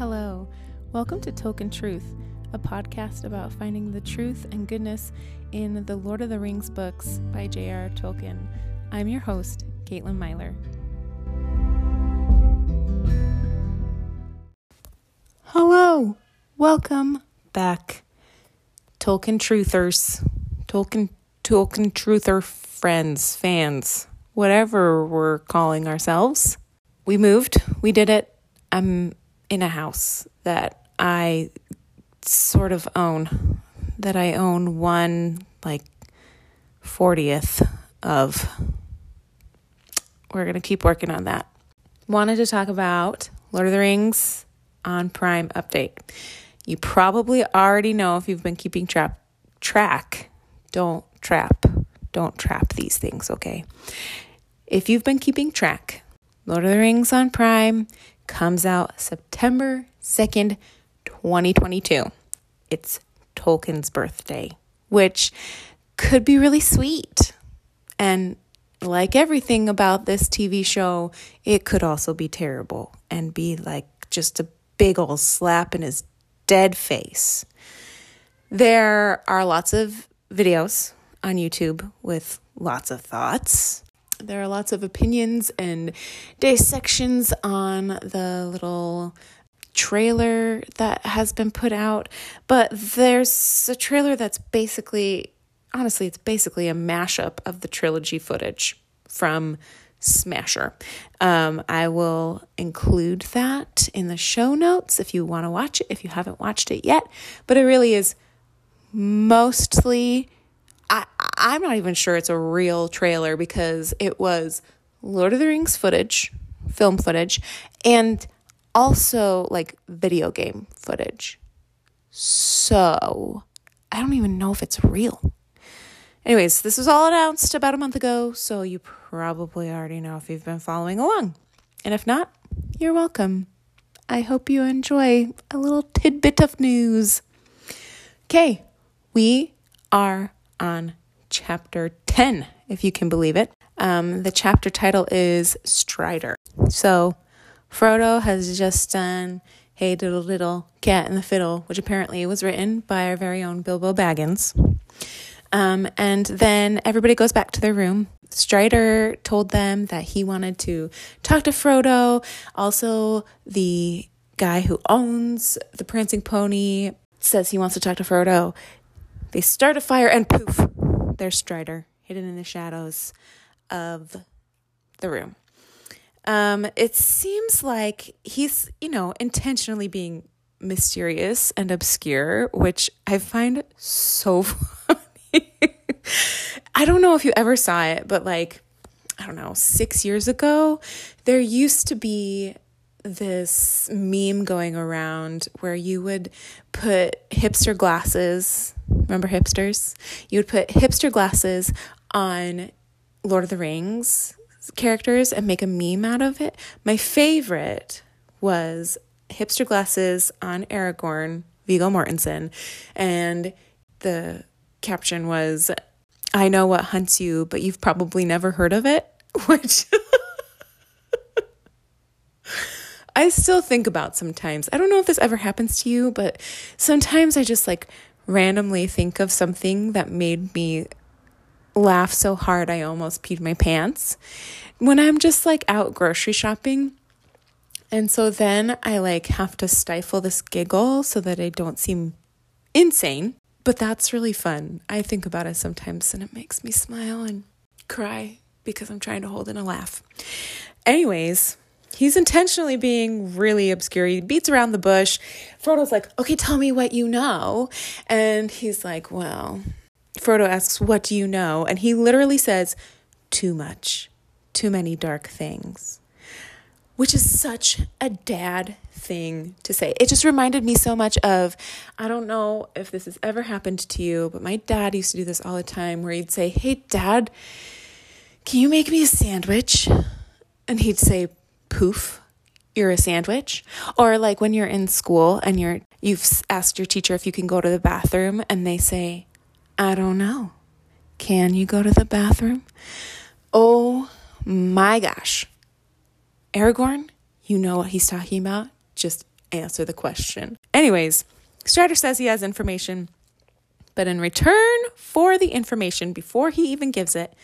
Hello, welcome to Tolkien Truth, a podcast about finding the truth and goodness in the Lord of the Rings books by J.R. Tolkien. I'm your host, Caitlin Myler. Hello, welcome back, Tolkien Truthers, Tolkien Truther friends, fans, whatever we're calling ourselves. We moved, we did it. I'm in a house that I sort of own, that I own 1/40th of. We're going to keep working on that. Wanted to talk about Lord of the Rings on Prime update. You probably already know if you've been keeping track. Don't trap these things, okay? If you've been keeping track, Lord of the Rings on Prime comes out September 2nd, 2022. It's Tolkien's birthday, which could be really sweet. And like everything about this TV show, it could also be terrible and be like just a big old slap in his dead face. There are lots of videos on YouTube with lots of thoughts. There are lots of opinions and dissections on the little trailer that has been put out. But there's a trailer that's basically, honestly, it's basically a mashup of the trilogy footage from Smasher. I will include that in the show notes if you want to watch it, if you haven't watched it yet. But it really is mostly, I'm not even sure it's a real trailer because it was Lord of the Rings footage, film footage, and also like video game footage. So I don't even know if it's real. Anyways, this was all announced about a month ago, so you probably already know if you've been following along. And if not, you're welcome. I hope you enjoy a little tidbit of news. Okay, we are on chapter 10, if you can believe it. The chapter title is Strider. So Frodo has just done Hey Diddle Diddle, Cat in the Fiddle, which apparently was written by our very own Bilbo Baggins. And then everybody goes back to their room. Strider told them that he wanted to talk to Frodo. Also, the guy who owns the Prancing Pony says he wants to talk to Frodo. They start a fire and poof, there's Strider hidden in the shadows of the room. It seems like he's, intentionally being mysterious and obscure, which I find so funny. I don't know if you ever saw it, but 6 years ago, there used to be this meme going around where you would put hipster glasses. Remember hipsters? You would put hipster glasses on Lord of the Rings characters and make a meme out of it. My favorite was hipster glasses on Aragorn, Viggo Mortensen, and the caption was, I know what hunts you, but you've probably never heard of it, which I still think about sometimes. I don't know if this ever happens to you, but sometimes I just randomly think of something that made me laugh so hard I almost peed my pants when I'm just out grocery shopping. And so then I have to stifle this giggle so that I don't seem insane. But that's really fun. I think about it sometimes and it makes me smile and cry because I'm trying to hold in a laugh. Anyways, he's intentionally being really obscure. He beats around the bush. Frodo's like, okay, tell me what you know. And he's like, well, Frodo asks, what do you know? And he literally says, too much, too many dark things, which is such a dad thing to say. It just reminded me so much of, I don't know if this has ever happened to you, but my dad used to do this all the time where he'd say, hey, Dad, can you make me a sandwich? And he'd say, poof, you're a sandwich. Or when you're in school and you've asked your teacher if you can go to the bathroom and they say, I don't know. Can you go to the bathroom? Oh my gosh. Aragorn, you know what he's talking about. Just answer the question. Anyways, Strider says he has information, but in return for the information, before he even gives it,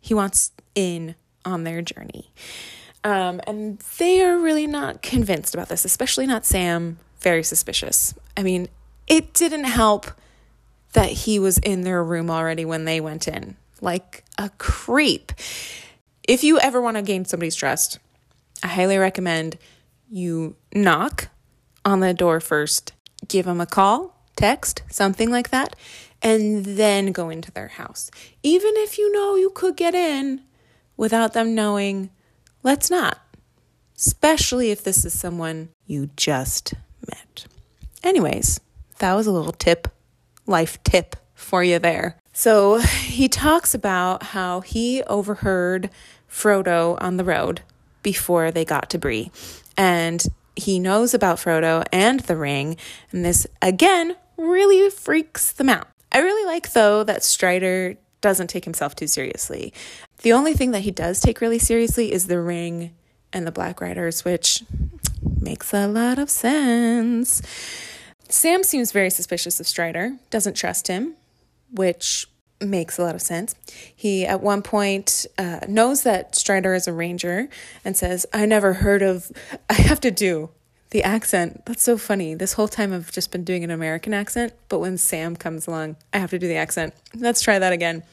he wants in on their journey. And they are really not convinced about this, especially not Sam. Very suspicious. I mean, it didn't help that he was in their room already when they went in. Like a creep. If you ever want to gain somebody's trust, I highly recommend you knock on the door first, give them a call, text, something like that, and then go into their house. Even if you know you could get in without them knowing, let's not. Especially if this is someone you just met. Anyways, that was a little tip, life tip for you there. So he talks about how he overheard Frodo on the road before they got to Bree. And he knows about Frodo and the ring. And this, again, really freaks them out. I really like, though, that Strider doesn't take himself too seriously. The only thing that he does take really seriously is the ring and the Black Riders, which makes a lot of sense. Sam seems very suspicious of Strider, doesn't trust him, which makes a lot of sense. He, at one point, knows that Strider is a ranger and says, I never heard of, I have to do the accent. That's so funny. This whole time I've just been doing an American accent, but when Sam comes along, I have to do the accent. Let's try that again.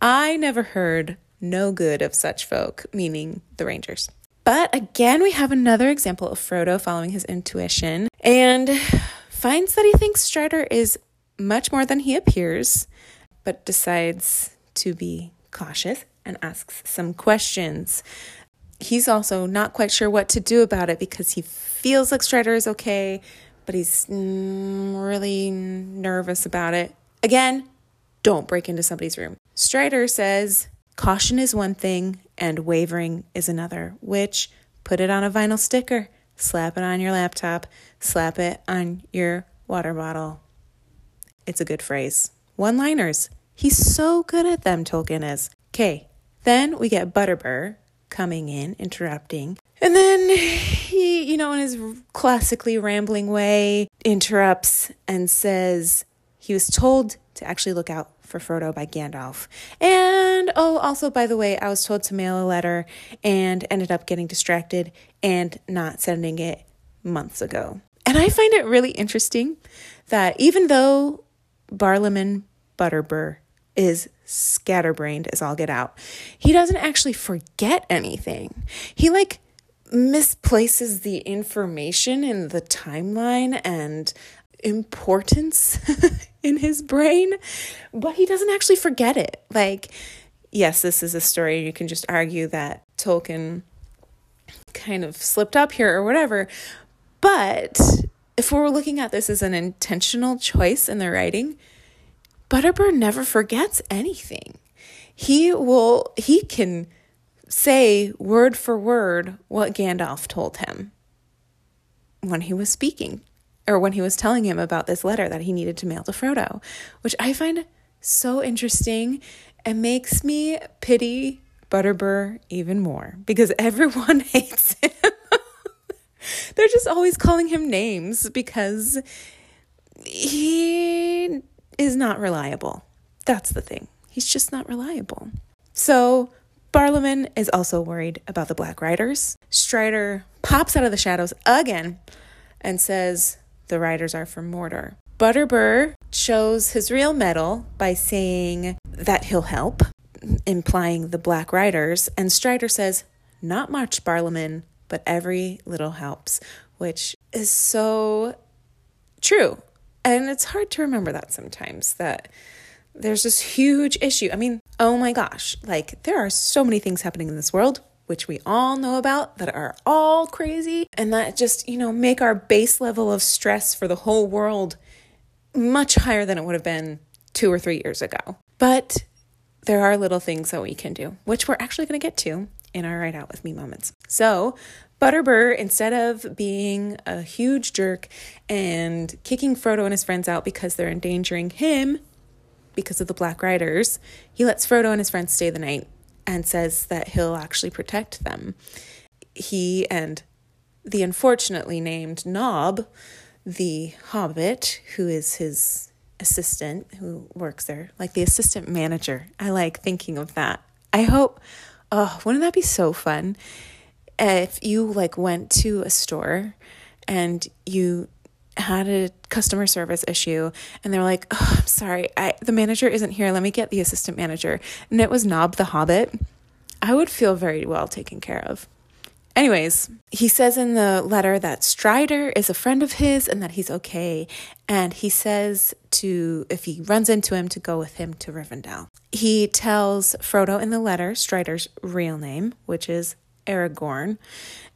I never heard no good of such folk, meaning the rangers. But again, we have another example of Frodo following his intuition and finds that he thinks Strider is much more than he appears, but decides to be cautious and asks some questions. He's also not quite sure what to do about it because he feels like Strider is okay, but he's really nervous about it. Again, don't break into somebody's room. Strider says caution is one thing and wavering is another, which put it on a vinyl sticker, slap it on your laptop, slap it on your water bottle. It's a good phrase. One-liners. He's so good at them, Tolkien is. Okay, then we get Butterbur coming in, interrupting. And then he, in his classically rambling way, interrupts and says he was told to actually look out for Frodo by Gandalf. And, also, by the way, I was told to mail a letter and ended up getting distracted and not sending it months ago. And I find it really interesting that even though Barliman Butterbur is scatterbrained as all get out, he doesn't actually forget anything. He misplaces the information in the timeline and importance in his brain, but he doesn't actually forget it. Yes, this is a story. You can just argue that Tolkien kind of slipped up here or whatever, but if we're looking at this as an intentional choice in the writing, Butterbur never forgets anything. He can say word for word what Gandalf told him when he was speaking, or when he was telling him about this letter that he needed to mail to Frodo, which I find so interesting and makes me pity Butterbur even more because everyone hates him. They're just always calling him names because he is not reliable. That's the thing. He's just not reliable. So Barliman is also worried about the Black Riders. Strider pops out of the shadows again and says the Riders are from Mordor. Butterbur shows his real mettle by saying that he'll help, implying the Black Riders. And Strider says, not much, Barliman, but every little helps, which is so true. And it's hard to remember that sometimes, that there's this huge issue. I mean, oh my gosh, there are so many things happening in this world, which we all know about, that are all crazy, and that just, make our base level of stress for the whole world much higher than it would have been 2 or 3 years ago. But there are little things that we can do, which we're actually going to get to in our Ride Out With Me moments. So Butterbur, instead of being a huge jerk and kicking Frodo and his friends out because they're endangering him because of the Black Riders, he lets Frodo and his friends stay the night and says that he'll actually protect them. He and the unfortunately named Nob, the hobbit, who is his assistant who works there, like the assistant manager. I like thinking of that. I hope, oh, wouldn't that be so fun? If you like went to a store and you had a customer service issue and they were like, oh, I'm sorry, the manager isn't here. Let me get the assistant manager. And it was Nob the hobbit. I would feel very well taken care of. Anyways, he says in the letter that Strider is a friend of his and that he's okay. And he says if he runs into him, to go with him to Rivendell. He tells Frodo in the letter Strider's real name, which is Aragorn,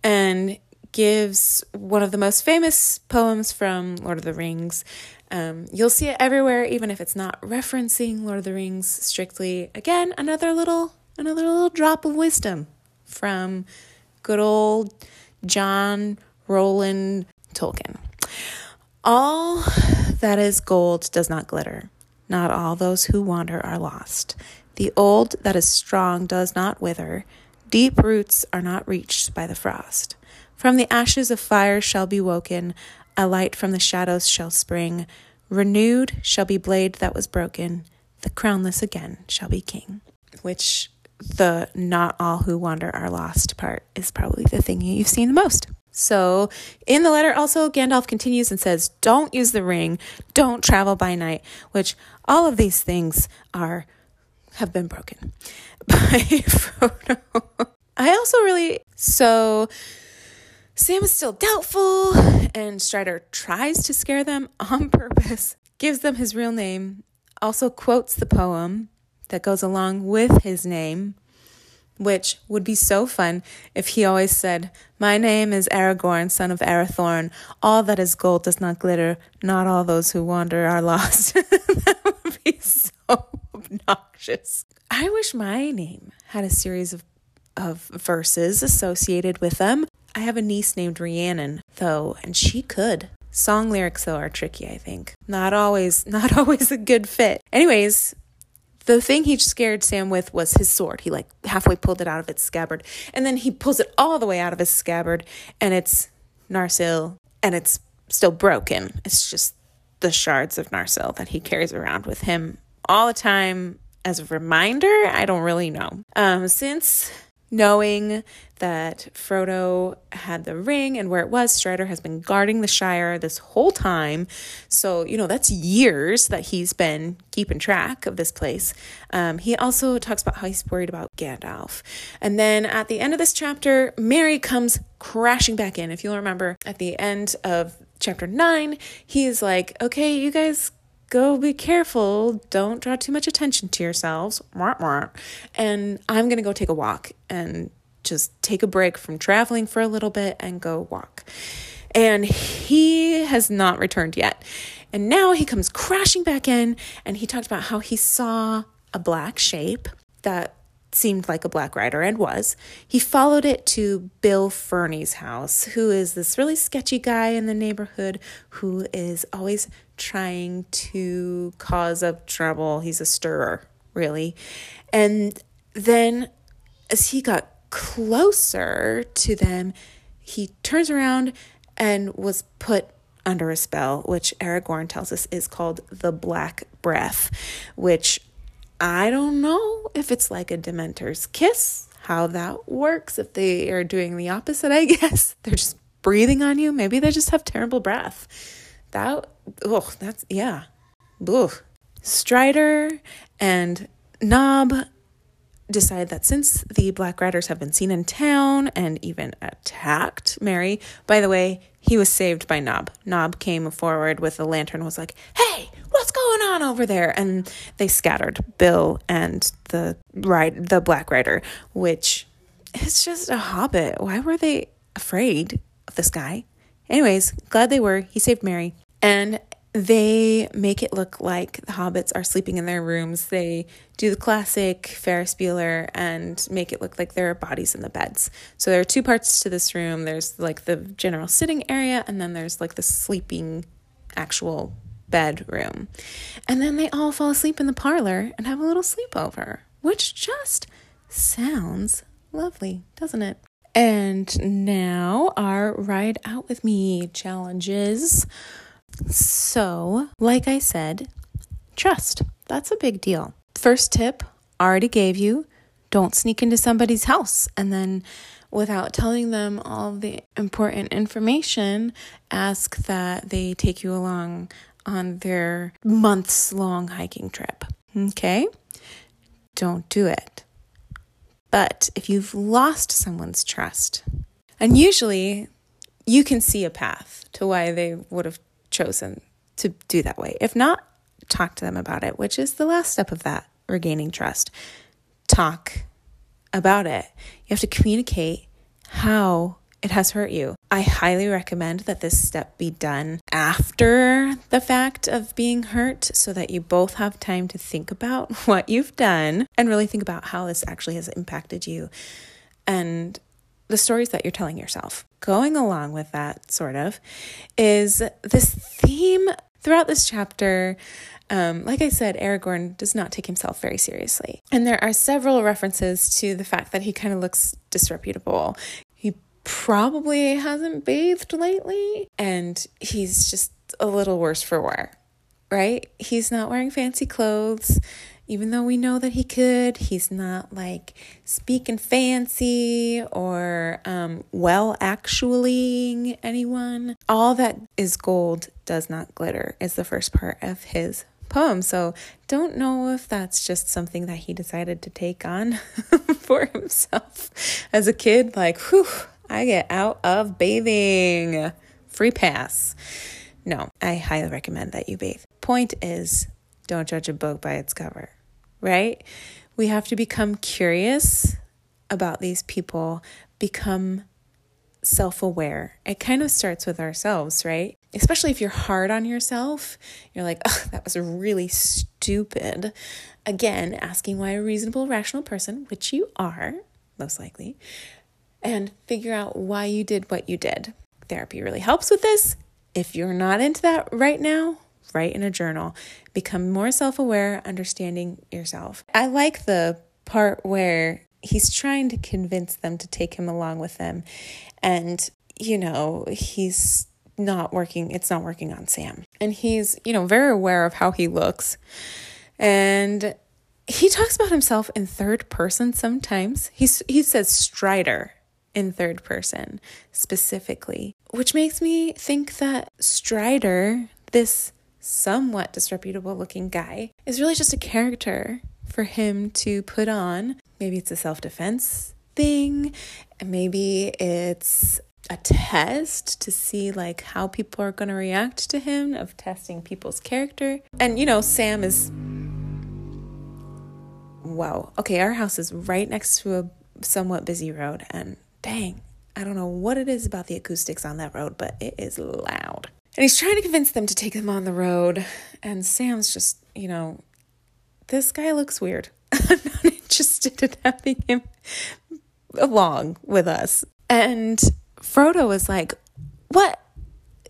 and gives one of the most famous poems from Lord of the Rings. You'll see it everywhere, even if it's not referencing Lord of the Rings strictly. Again, another little drop of wisdom from good old John Roland Tolkien. All that is gold does not glitter. Not all those who wander are lost. The old that is strong does not wither. Deep roots are not reached by the frost. From the ashes of fire shall be woken. A light from the shadows shall spring. Renewed shall be blade that was broken. The crownless again shall be king. Which, the not all who wander are lost part is probably the thing you've seen the most. So in the letter also, Gandalf continues and says, don't use the ring, don't travel by night, which all of these things have been broken by Frodo. So Sam is still doubtful, and Strider tries to scare them on purpose, gives them his real name, also quotes the poem that goes along with his name, which would be so fun if he always said, my name is Aragorn, son of Arathorn. All that is gold does not glitter. Not all those who wander are lost. That would be so obnoxious. I wish my name had a series of verses associated with them. I have a niece named Rhiannon, though, and she could. Song lyrics, though, are tricky, I think. Not always a good fit. Anyways, the thing he scared Sam with was his sword. He halfway pulled it out of its scabbard, and then he pulls it all the way out of his scabbard, and it's Narsil, and it's still broken. It's just the shards of Narsil that he carries around with him all the time as a reminder. I don't really know. Since knowing that Frodo had the ring and where it was, Strider has been guarding the Shire this whole time. So, that's years that he's been keeping track of this place. He also talks about how he's worried about Gandalf. And then at the end of this chapter, Merry comes crashing back in. If you'll remember, at the end of chapter 9, he's like, okay, you guys go be careful. Don't draw too much attention to yourselves. And I'm going to go take a walk and just take a break from traveling for a little bit and go walk. And he has not returned yet. And now he comes crashing back in, and he talked about how he saw a black shape that seemed like a black rider and was. He followed it to Bill Fernie's house, who is this really sketchy guy in the neighborhood who is always trying to cause up trouble. He's a stirrer, really. And then as he got closer to them, he turns around and was put under a spell, which Aragorn tells us is called the Black Breath, which I don't know if it's like a Dementor's kiss, how that works, if they are doing the opposite, I guess. They're just breathing on you. Maybe they just have terrible breath. Strider and Nob decide that since the Black Riders have been seen in town and even attacked Merry, by the way, he was saved by Nob. Nob came forward with a lantern and was like, hey, what's going on over there? And they scattered Bill and the Black Rider, which is just a hobbit. Why were they afraid of this guy? Anyways, glad they were. He saved Merry. And they make it look like the hobbits are sleeping in their rooms. They do the classic Ferris Bueller and make it look like there are bodies in the beds. So there are two parts to this room. There's the general sitting area, and then there's the sleeping actual bedroom. And then they all fall asleep in the parlor and have a little sleepover, which just sounds lovely, doesn't it? And now our Ride Out With Me challenges. So, like I said, trust. That's a big deal. First tip, I already gave you. Don't sneak into somebody's house and then without telling them all the important information, ask that they take you along on their months-long hiking trip. Okay? Don't do it. But if you've lost someone's trust, and usually you can see a path to why they would have chosen to do that way. If not, talk to them about it, which is the last step of that, regaining trust. Talk about it. You have to communicate how it has hurt you. I highly recommend that this step be done after the fact of being hurt so that you both have time to think about what you've done and really think about how this actually has impacted you and the stories that you're telling yourself. Going along with that, sort of, is this theme throughout this chapter. Like I said, Aragorn does not take himself very seriously. And there are several references to the fact that he kind of looks disreputable. He probably hasn't bathed lately, and he's just a little worse for wear, right? He's not wearing fancy clothes, even though we know that he could. He's not like speaking fancy or well-actuallying anyone. All that is gold does not glitter is the first part of his poem. So don't know if that's just something that he decided to take on for himself as a kid. Like, whew, I get out of bathing. Free pass. No, I highly recommend that you bathe. Point is, don't judge a book by its cover, right? We have to become curious about these people, become self-aware. It kind of starts with ourselves, right? Especially if you're hard on yourself, you're like, oh, that was really stupid. Again, asking why a reasonable, rational person, which you are, most likely, and figure out why you did what you did. Therapy really helps with this. If you're not into that right now, write in a journal. Become more self-aware, understanding yourself. I like the part where he's trying to convince them to take him along with them. And, you know, he's not working, it's not working on Sam. And he's, you know, very aware of how he looks. And he talks about himself in third person sometimes. He says Strider in third person specifically, which makes me think that Strider, this somewhat disreputable looking guy, is really just a character for him to put on. Maybe it's a self-defense thing, and maybe it's a test to see like how people are going to react to him, of testing people's character. And you know, Sam is, wow, okay, our house is right next to a somewhat busy road, and dang, I don't know what it is about the acoustics on that road, but it is loud. And he's trying to convince them to take them on the road, and Sam's just, you know, this guy looks weird. I'm not interested in having him along with us. And Frodo was like, what?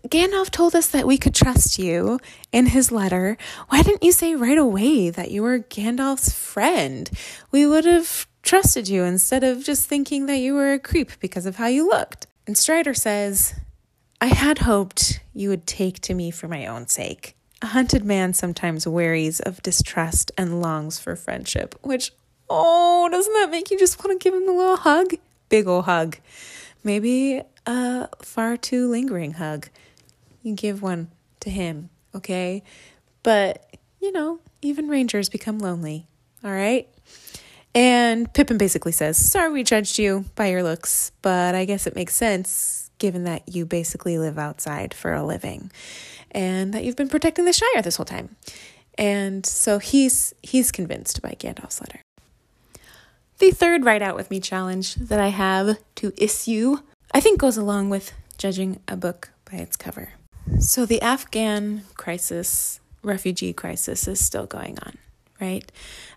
Gandalf told us that we could trust you in his letter. Why didn't you say right away that you were Gandalf's friend? We would have trusted you instead of just thinking that you were a creep because of how you looked. And Strider says, I had hoped you would take to me for my own sake. A hunted man sometimes wearies of distrust and longs for friendship, which, oh, doesn't that make you just want to give him a little hug? Big ol' hug. Maybe a far too lingering hug. You give one to him, okay? But, you know, even rangers become lonely, all right? And Pippin basically says, sorry we judged you by your looks, but I guess it makes sense given that you basically live outside for a living and that you've been protecting the Shire this whole time. And so he's convinced by Gandalf's letter. The third Ride Out With Me challenge that I have to issue, I think, goes along with judging a book by its cover. So the Afghan crisis, refugee crisis, is still going on, right?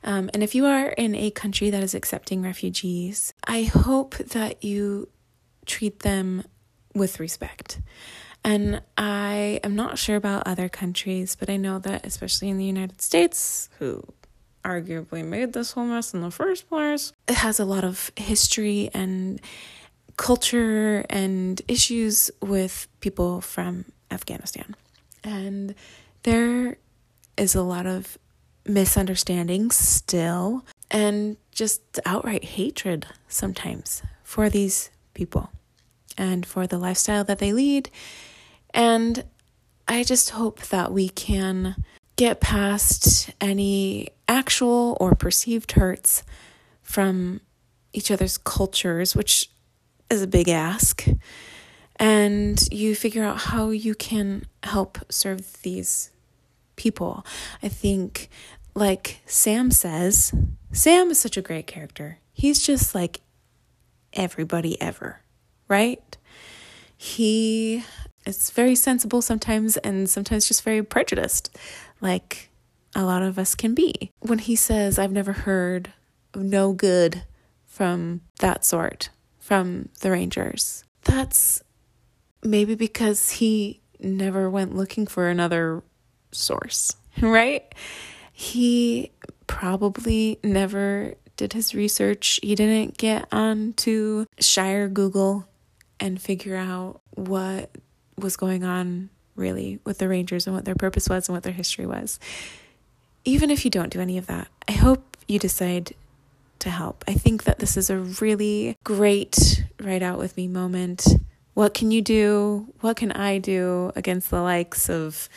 And if you are in a country that is accepting refugees, I hope that you treat them with respect. And I am not sure about other countries, but I know that especially in the United States, who arguably made this whole mess in the first place, it has a lot of history and culture and issues with people from Afghanistan. And there is a lot of misunderstandings still, and just outright hatred sometimes for these people and for the lifestyle that they lead. And I just hope that we can get past any actual or perceived hurts from each other's cultures, which is a big ask, and you figure out how you can help serve these people. I think, like Sam says, Sam is such a great character. He's just like everybody ever, right? He is very sensible sometimes and sometimes just very prejudiced, like a lot of us can be. When he says, I've never heard of no good from that sort, from the Rangers, that's maybe because he never went looking for another source, right? He probably never did his research. He didn't get onto Shire Google and figure out what was going on really with the Rangers and what their purpose was and what their history was. Even if you don't do any of that, I hope you decide to help. I think that this is a really great Ride Out With Me moment. What can you do? What can I do against the likes of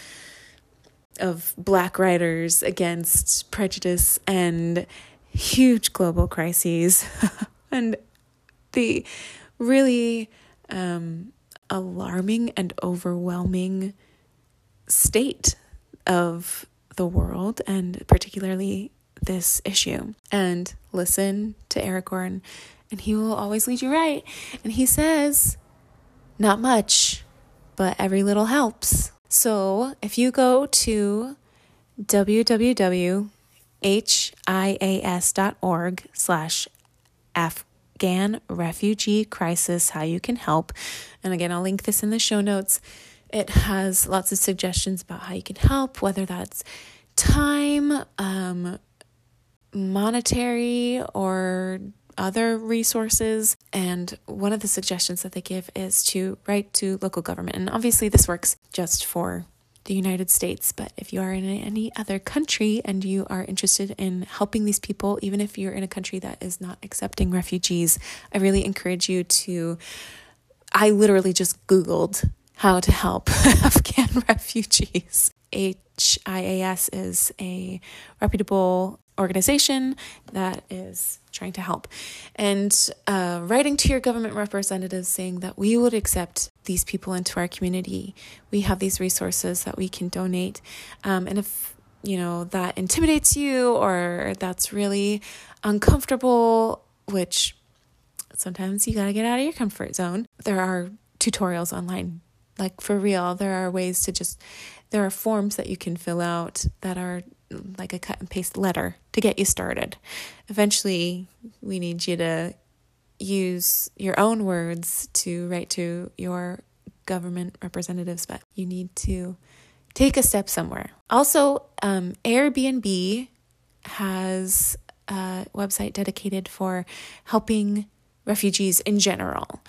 Black writers, against prejudice and huge global crises and the really alarming and overwhelming state of the world, and particularly this issue? And listen to Aragorn, and he will always lead you right. And he says, not much, but every little helps. So if you go to www.hias.org/Afghan Refugee Crisis, how you can help. And again, I'll link this in the show notes. It has lots of suggestions about how you can help, whether that's time, monetary, or other resources. And one of the suggestions that they give is to write to local government. And obviously this works just for the United States, but if you are in any other country and you are interested in helping these people, even if you're in a country that is not accepting refugees, I really encourage you to, I literally just Googled how to help Afghan refugees. HIAS is a reputable organization that is trying to help, and writing to your government representatives saying that we would accept these people into our community. We have these resources that we can donate. And if you know that intimidates you or that's really uncomfortable, which sometimes you got to get out of your comfort zone, there are tutorials online. Like for real, there are forms that you can fill out that are like a cut and paste letter to get you started. Eventually, we need you to use your own words to write to your government representatives, but you need to take a step somewhere. Also, Airbnb has a website dedicated for helping refugees in general,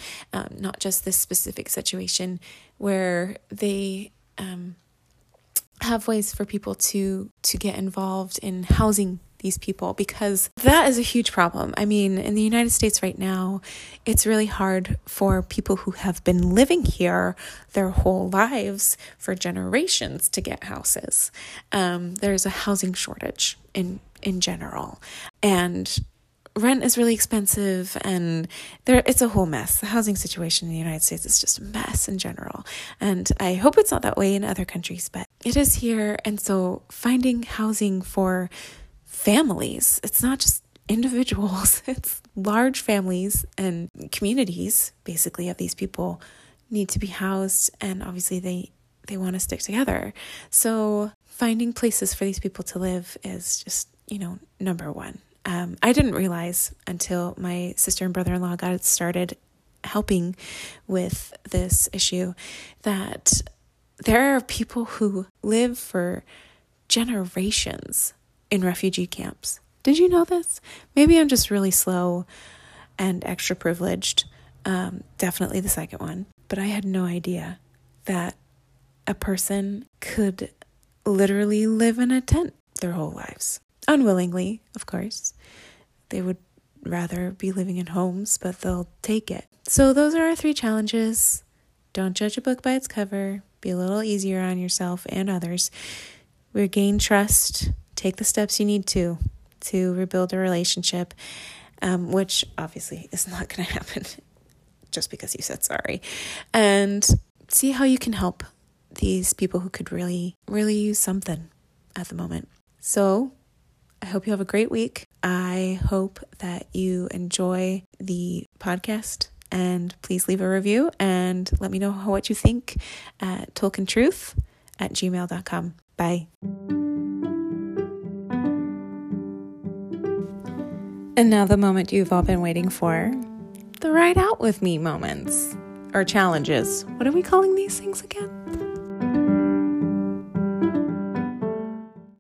not just this specific situation, where they have ways for people to get involved in housing these people, because that is a huge problem. I mean, in the United States right now, it's really hard for people who have been living here their whole lives for generations to get houses. There's a housing shortage in general, and rent is really expensive, and it's a whole mess. The housing situation in the United States is just a mess in general, and I hope it's not that way in other countries, but it is here. And so finding housing for families, it's not just individuals, it's large families and communities basically of these people need to be housed, and obviously they want to stick together. So finding places for these people to live is just, number one. I didn't realize until my sister and brother-in-law got started helping with this issue that there are people who live for generations in refugee camps. Did you know this? Maybe I'm just really slow and extra privileged. Definitely the second one. But I had no idea that a person could literally live in a tent their whole lives. Unwillingly, of course. They would rather be living in homes, but they'll take it. So those are our three challenges. Don't judge a book by its cover. Be a little easier on yourself and others. Regain trust. Take the steps you need to rebuild a relationship, which obviously is not going to happen just because you said sorry. And see how you can help these people who could really, really use something at the moment. So I hope you have a great week. I hope that you enjoy the podcast, and please leave a review and let me know what you think at tolkientruth@gmail.com. Bye. And now the moment you've all been waiting for, the Ride Out With Me moments, or challenges. What are we calling these things again?